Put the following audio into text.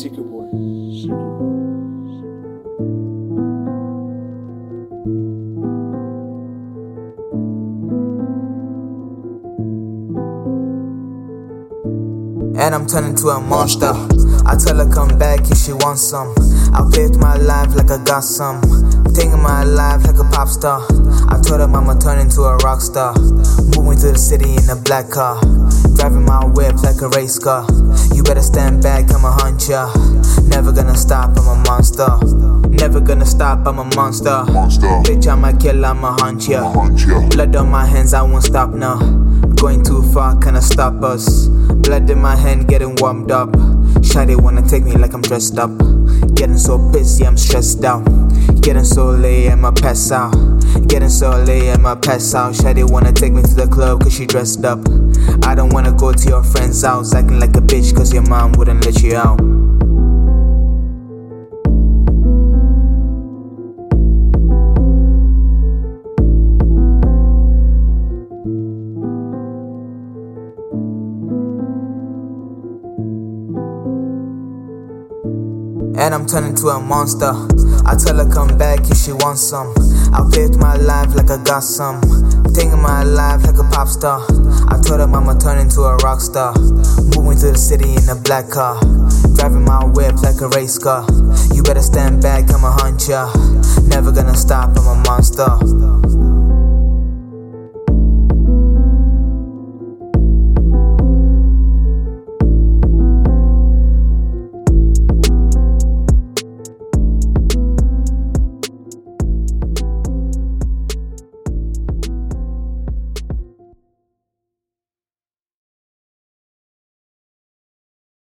Secret War. And I'm turning to a monster. I tell her come back if she wants some. I lived my life like I got some. Taking my life like a pop star. I told her mama turn into a rock star. Moving to the city in a black car. Driving my whip like a race car. You better stand back, I'ma hunt ya. Never gonna stop, I'm a monster. Never gonna stop, I'm a monster. Bitch, I'm a killer, I'ma hunt ya. Blood on my hands, I won't stop now. Going too far, can't stop us. Blood in my hand, getting warmed up. Shawty wanna take me like I'm dressed up. Getting so busy, I'm stressed out. Getting so late, I'ma pass out. Getting so late, I'ma pass out. Shawty wanna take me to the club cause she dressed up. I don't wanna go to your friend's house acting like a bitch cause your mom wouldn't let you out. And I'm turning to a monster. I tell her come back if she wants some. I've lived my life like I got some. Taking my life like a pop star. I told her mama turn into a rock star. Moving to the city in a black car. Driving my whip like a race car. You better stand back, I'ma hunt ya. Never gonna stop, I'm a monster.